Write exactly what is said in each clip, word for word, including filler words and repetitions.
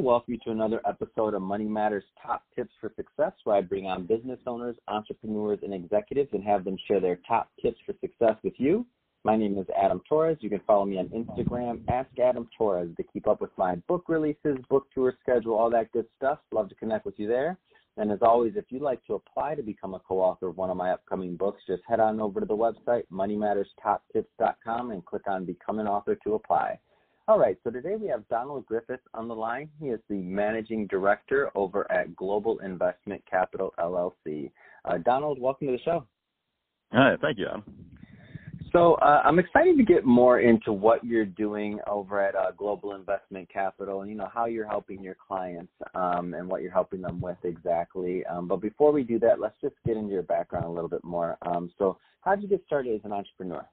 to welcome you to another episode of Money Matters Top Tips for Success, where I bring on business owners, entrepreneurs, and executives and have them share their top tips for success with you. My name is Adam Torres. You can follow me on Instagram, Ask Adam Torres, to keep up with my book releases, book tour schedule, all that good stuff. Love to connect with you there. And as always, if you'd like to apply to become a co-author of one of my upcoming books, just head on over to the website, money matters top tips dot com, and click on Become an Author to apply. All right, so today we have Donald Griffiths on the line. He is the Managing Director over at Global Investment Capital, L L C. Uh, Donald, welcome to the show. All right, thank you, Adam. So uh, I'm excited to get more into what you're doing over at uh, Global Investment Capital and, you know, how you're helping your clients um, and what you're helping them with exactly. Um, but before we do that, let's just get into your background a little bit more. Um, so how did you get started as an entrepreneur?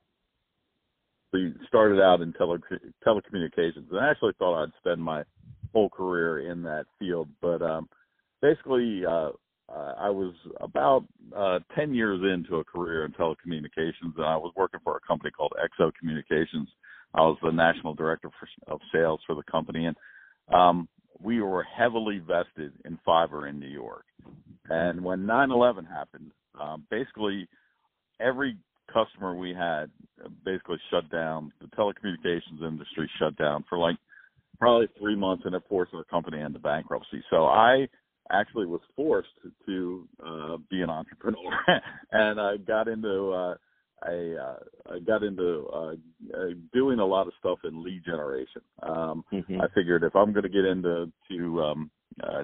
We started out in tele- telecommunications, and I actually thought I'd spend my whole career in that field. But um, basically uh, Uh, I was about uh, ten years into a career in telecommunications, and I was working for a company called Exo Communications. I was the national director for, of sales for the company, and um, we were heavily vested in fiber in New York. And when nine eleven happened, um, basically every customer we had basically shut down. The telecommunications industry shut down for like probably three months, and it forced our company into bankruptcy. So I actually was forced to uh, be an entrepreneur, and I got into uh, I, uh, I got into uh, doing a lot of stuff in lead generation. Um, mm-hmm. I figured if I'm going to get into to, um, uh,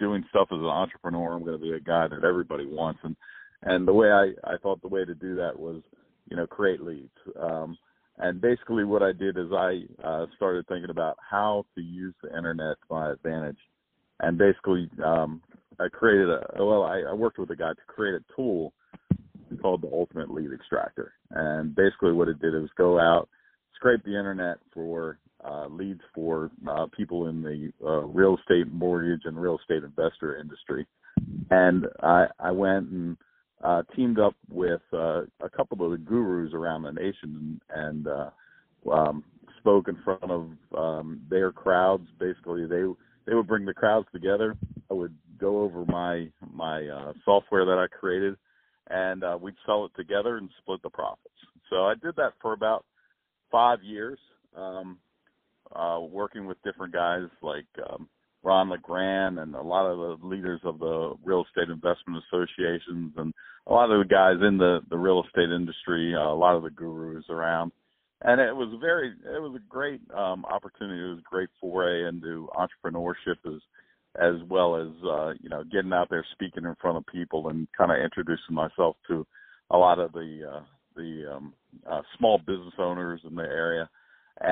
doing stuff as an entrepreneur, I'm going to be a guy that everybody wants, and and the way I, I thought the way to do that was, you know, create leads. Um, and basically, what I did is I uh, started thinking about how to use the internet to my advantage. And basically, um, I created a, well, I, I worked with a guy to create a tool called the Ultimate Lead Extractor. And basically what it did is go out, scrape the internet for uh, leads for uh, people in the uh, real estate mortgage and real estate investor industry. And I, I went and uh, teamed up with uh, a couple of the gurus around the nation and, and uh, um, spoke in front of um, their crowds. Basically, they They would bring the crowds together. I would go over my my uh, software that I created, and uh, we'd sell it together and split the profits. So I did that for about five years, um, uh, working with different guys like um, Ron LeGrand and a lot of the leaders of the real estate investment associations and a lot of the guys in the, the real estate industry, uh, a lot of the gurus around. And it was very, it was a great um, opportunity. It was a great foray into entrepreneurship, as as well as uh, you know, getting out there, speaking in front of people, and kind of introducing myself to a lot of the uh, the um, uh, small business owners in the area.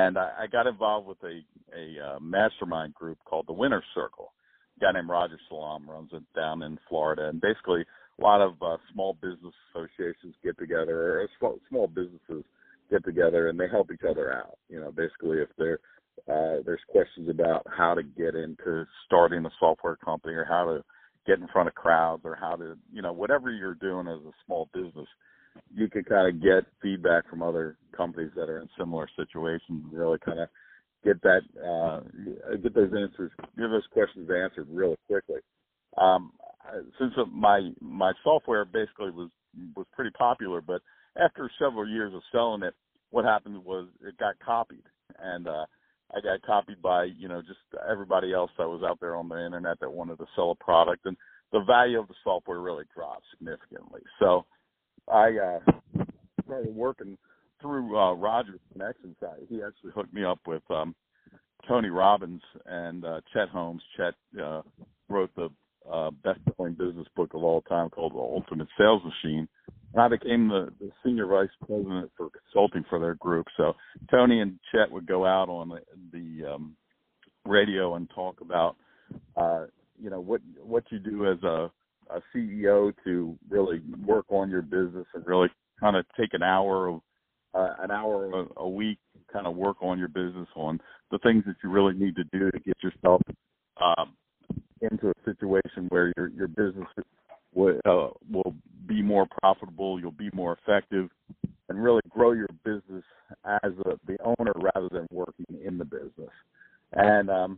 And I, I got involved with a a uh, mastermind group called the Winner Circle. A guy named Roger Salaam runs it down in Florida, and basically a lot of uh, small business associations get together, or small, small businesses. get together and they help each other out. You know, basically if there uh, there's questions about how to get into starting a software company or how to get in front of crowds or how to, you know, whatever you're doing as a small business, you can kind of get feedback from other companies that are in similar situations and really kind of get that, uh, get those answers, get those questions answered really quickly. Um, since my my software basically was was pretty popular, but after several years of selling it, what happened was it got copied, and uh, I got copied by, you know, just everybody else that was out there on the internet that wanted to sell a product, and the value of the software really dropped significantly. So I uh, started working through uh, Roger's connection site. He actually hooked me up with um, Tony Robbins and uh, Chet Holmes. Chet uh, wrote the uh, best-selling business book of all time called The Ultimate Sales Machine. And I became the, the senior vice president for consulting for their group. So Tony and Chet would go out on the, the um, radio and talk about, uh, you know, what what you do as a, a C E O to really work on your business and really kind of take an hour of uh, an hour a, a week, kind of work on your business on the things that you really need to do to get yourself um, into a situation where your your business will, uh, will be more profitable, you'll be more effective, and really grow your business as a, the owner rather than working in the business. And um,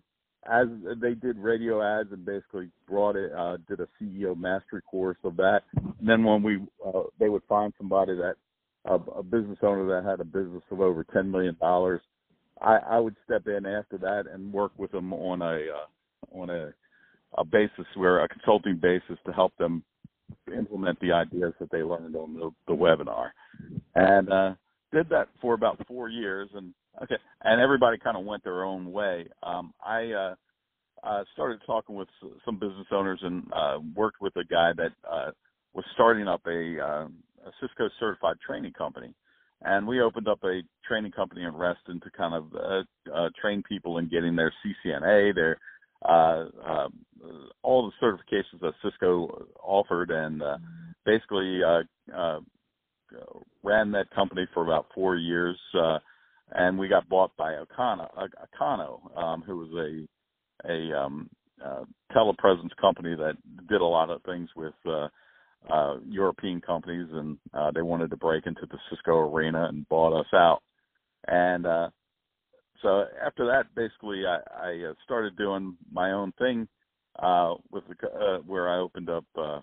as they did radio ads and basically brought it, uh, did a C E O mastery course of that. And then when we, uh, they would find somebody that, uh, a business owner that had a business of over ten million dollars, I, I would step in after that and work with them on a, uh, on a, a basis where a consulting basis to help them implement the ideas that they learned on the, the webinar. And, uh, did that for about four years and, Okay, and everybody kind of went their own way. Um, I uh, uh, started talking with some business owners and uh, worked with a guy that uh, was starting up a, uh, a Cisco certified training company. And we opened up a training company in Reston to kind of uh, uh, train people in getting their C C N A, their uh, uh, all the certifications that Cisco offered, and uh, basically uh, uh, ran that company for about four years. Uh, And we got bought by Acano, Acano, um, who was a a um, uh, telepresence company that did a lot of things with uh, uh, European companies, and uh, they wanted to break into the Cisco arena and bought us out. And uh, so after that, basically, I, I started doing my own thing uh, with the, uh, where I opened up uh,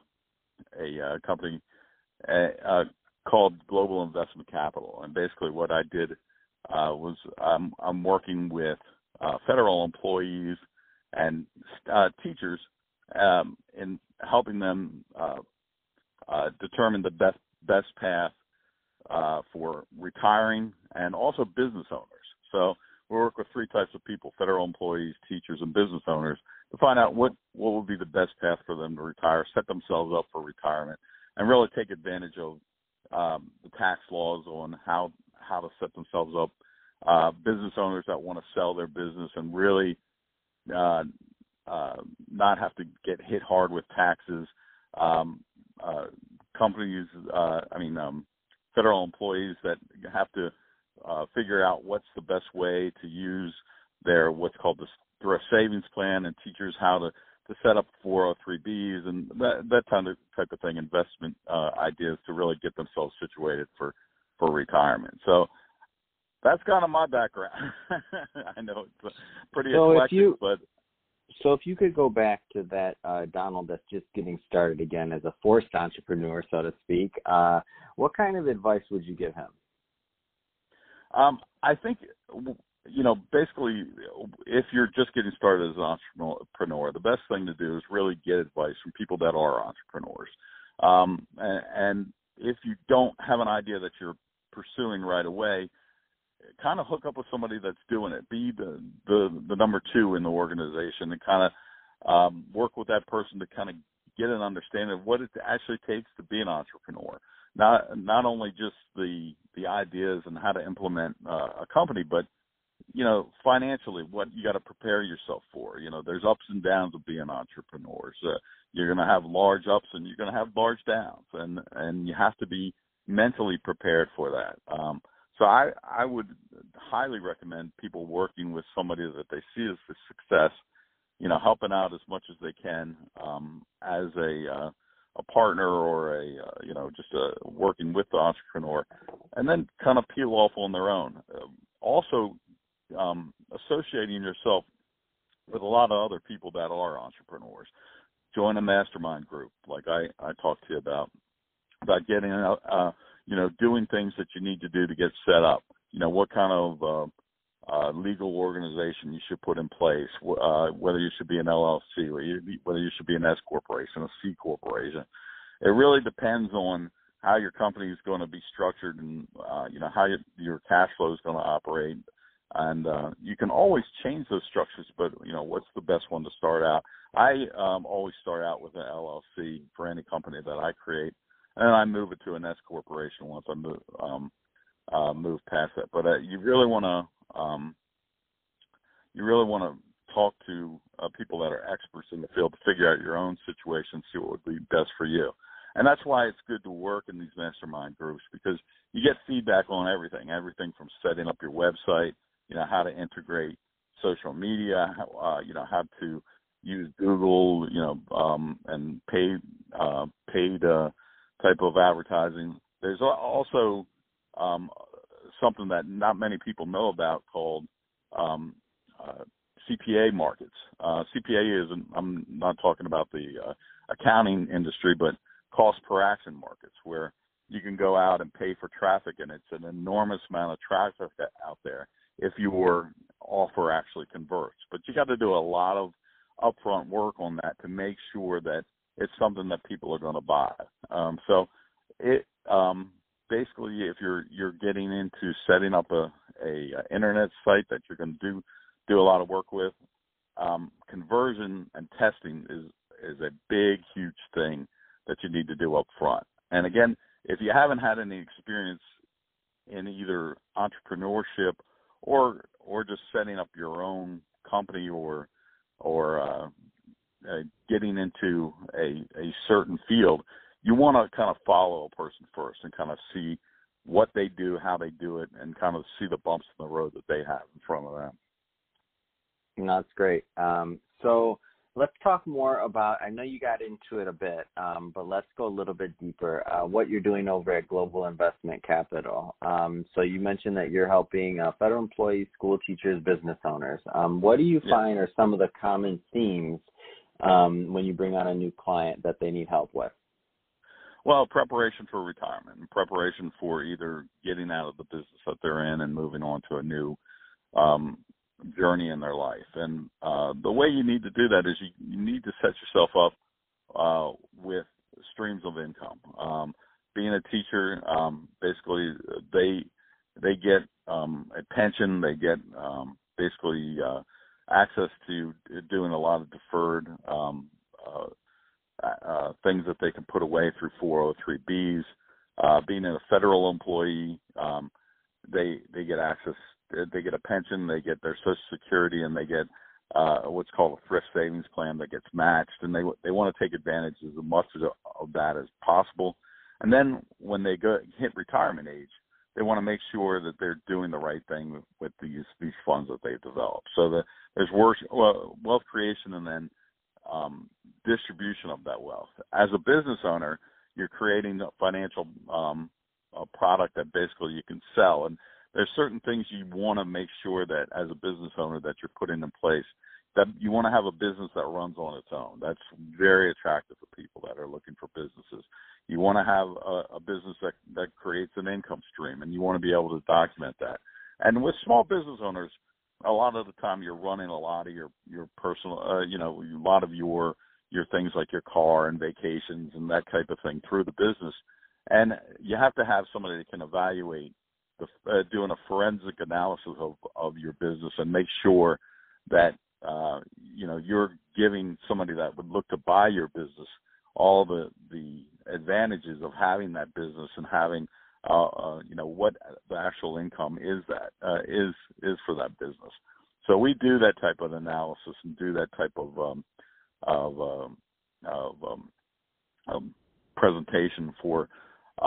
a uh, company uh, called Global Investment Capital, and basically what I did. Uh, was um, I'm working with uh, federal employees and uh, teachers um, in helping them uh, uh, determine the best best path uh, for retiring, and also business owners. So we work with three types of people: federal employees, teachers, and business owners, to find out what what would be the best path for them to retire, set themselves up for retirement, and really take advantage of um, the tax laws on how. how to set themselves up, uh, business owners that want to sell their business and really uh, uh, not have to get hit hard with taxes, um, uh, companies, uh, I mean, um, federal employees that have to uh, figure out what's the best way to use their what's called the Thrift Savings Plan, and teachers how to, to set up four oh three B's and that, that kind of type of thing, investment uh, ideas to really get themselves situated for for retirement. So that's kind of my background. I know it's pretty so eclectic, if you, but... So if you could go back to that, uh, Donald, that's just getting started again as a forced entrepreneur, so to speak, uh, what kind of advice would you give him? Um, I think, you know, basically, if you're just getting started as an entrepreneur, the best thing to do is really get advice from people that are entrepreneurs. Um, and, and if you don't have an idea that you're pursuing right away, kind of hook up with somebody that's doing it. Be the the, the number two in the organization, and kind of um, work with that person to kind of get an understanding of what it actually takes to be an entrepreneur. Not not only just the the ideas and how to implement uh, a company, but you know financially what you got to prepare yourself for. You know, there's ups and downs of being entrepreneurs. Uh, you're going to have large ups and you're going to have large downs, and and you have to be mentally prepared for that. Um, so I, I would highly recommend people working with somebody that they see as a success, you know, helping out as much as they can um, as a uh, a partner or a, uh, you know, just a, working with the entrepreneur, and then kind of peel off on their own. Uh, also um, associating yourself with a lot of other people that are entrepreneurs. Join a mastermind group, like I, I talked to you about, about getting, uh, you know, doing things that you need to do to get set up. You know, what kind of uh, uh, legal organization you should put in place, uh, whether you should be an L L C, or you, whether you should be an S corporation, a C corporation. It really depends on how your company is going to be structured and, uh, you know, how your, your cash flow is going to operate. And uh, you can always change those structures, but, you know, what's the best one to start out? I um, always start out with an L L C for any company that I create, and I move it to an S corporation once I move, um, uh, move past that. But uh, you really want to um, you really want to talk to uh, people that are experts in the field to figure out your own situation, see what would be best for you. And that's why it's good to work in these mastermind groups, because you get feedback on everything, everything from setting up your website, you know, how to integrate social media, how, uh, you know, how to use Google, you know, um, and paid uh, paid uh, type of advertising. There's also um, something that not many people know about called um, uh, C P A markets. Uh, C P A is, I'm not talking about the uh, accounting industry, but cost per action markets, where you can go out and pay for traffic, and it's an enormous amount of traffic out there if your offer actually converts. But you got to do a lot of upfront work on that to make sure that it's something that people are going to buy. Um, so it um, basically, if you're you're getting into setting up a, a, a internet site that you're going to do do a lot of work with, um, conversion and testing is is a big, huge thing that you need to do up front. And again, if you haven't had any experience in either entrepreneurship or or just setting up your own company or or uh, uh, getting into a, a certain field, you want to kind of follow a person first and kind of see what they do, how they do it, and kind of see the bumps in the road that they have in front of them. No, that's great. Um, so let's talk more about, I know you got into it a bit, um, but let's go a little bit deeper, uh, what you're doing over at Global Investment Capital. Um, so you mentioned that you're helping uh, federal employees, school teachers, business owners. Um, what do you yeah. find are some of the common themes um, when you bring on a new client that they need help with? Well, preparation for retirement, and preparation for either getting out of the business that they're in and moving on to a new um journey in their life. And uh, the way you need to do that is you, you need to set yourself up uh, with streams of income. Um, being a teacher, um, basically they they get um, a pension, they get um, basically uh, access to doing a lot of deferred um, uh, uh, things that they can put away through four oh three B's. Uh, being a federal employee, um, they they get access. They get a pension, they get their Social Security, and they get uh, what's called a Thrift Savings Plan that gets matched, and they they want to take advantage of as much of that as possible. And then when they go hit retirement age, they want to make sure that they're doing the right thing with, with these these funds that they've developed. So the, there's work, well, wealth creation and then um, distribution of that wealth. As a business owner, you're creating a financial um, a product that basically you can sell. And there's certain things you want to make sure that as a business owner that you're putting in place, that you want to have a business that runs on its own. That's very attractive for people that are looking for businesses. You want to have a, a business that, that creates an income stream, and you want to be able to document that. And with small business owners, a lot of the time you're running a lot of your, your personal, uh, you know, a lot of your, your things like your car and vacations and that type of thing through the business. And you have to have somebody that can evaluate The, uh, doing a forensic analysis of, of your business and make sure that, uh, you know, you're giving somebody that would look to buy your business all the, the advantages of having that business and having, uh, uh, you know, what the actual income is that uh, is is for that business. So we do that type of analysis and do that type of um, of, um, of um, um, presentation for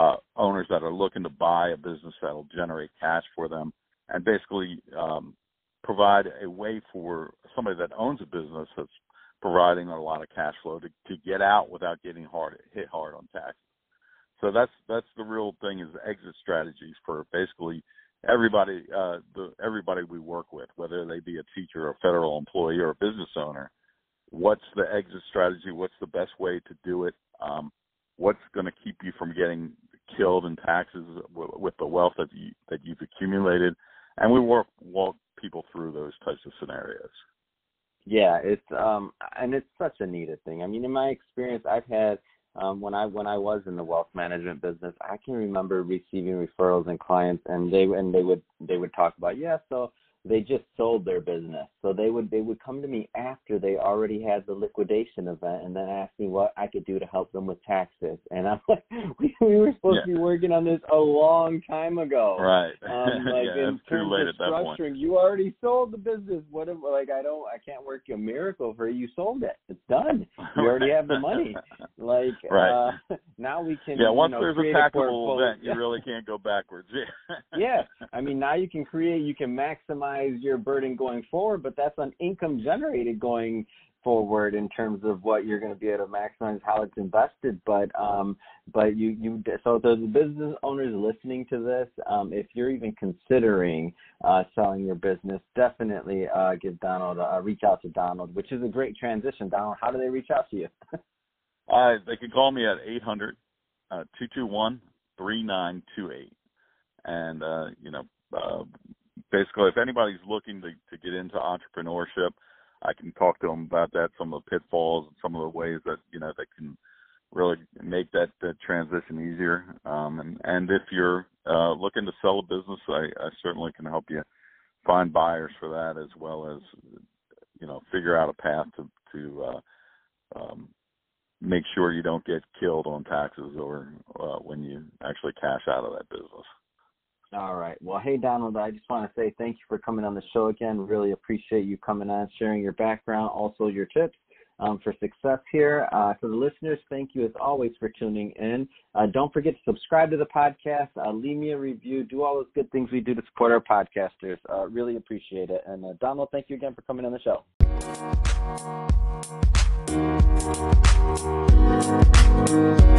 Uh, owners that are looking to buy a business that will generate cash for them and basically um, provide a way for somebody that owns a business that's providing a lot of cash flow to, to get out without getting hard hit hard on taxes. So that's that's the real thing is exit strategies for basically everybody, uh, the, everybody we work with, whether they be a teacher, a federal employee, or a business owner. What's the exit strategy? What's the best way to do it? Um, What's going to keep you from getting killed in taxes w- with the wealth that, you, that you've accumulated? And we walk, walk people through those types of scenarios. Yeah, it's um, and it's such a needed thing. I mean, in my experience, I've had um, when I when I was in the wealth management business, I can remember receiving referrals and clients, and they and they would they would talk about yeah, so they just sold their business. So they would they would come to me after they already had the liquidation event and then ask me what I could do to help them with taxes. And I'm like, we, we were supposed yeah. to be working on this a long time ago. Right. Um, like yeah, in terms of structuring, you already sold the business. What if, like, I don't, I can't work a miracle for you. You sold it. It's done. You already have the money. Like, right. uh, now we can, yeah, once you know, there's a taxable event, you really can't go backwards. Yeah. yeah. I mean, now you can create, you can maximize your burden going forward, but that's on income generated going forward in terms of what you're going to be able to maximize how it's invested. But um, but you, you so those business owners listening to this, um, if you're even considering uh, selling your business, definitely uh, give Donald uh, reach out to Donald, which is a great transition. Donald, how do they reach out to you? uh, they can call me at eight hundred, two two one, three nine two eight, and uh, you know uh, basically if anybody's looking to, to get into entrepreneurship, I can talk to them about that, some of the pitfalls and some of the ways that, you know, they can really make that, that transition easier. Um, and, and if you're uh, looking to sell a business, I, I certainly can help you find buyers for that, as well as, you know, figure out a path to, to uh, um, make sure you don't get killed on taxes or uh, when you actually cash out of that business. All right. Well, hey, Donald, I just want to say thank you for coming on the show again. Really appreciate you coming on, sharing your background, also your tips um, for success here. Uh, for the listeners, thank you as always for tuning in. Uh, don't forget to subscribe to the podcast, uh, leave me a review, do all those good things we do to support our podcasters. Uh, really appreciate it. And uh, Donald, thank you again for coming on the show.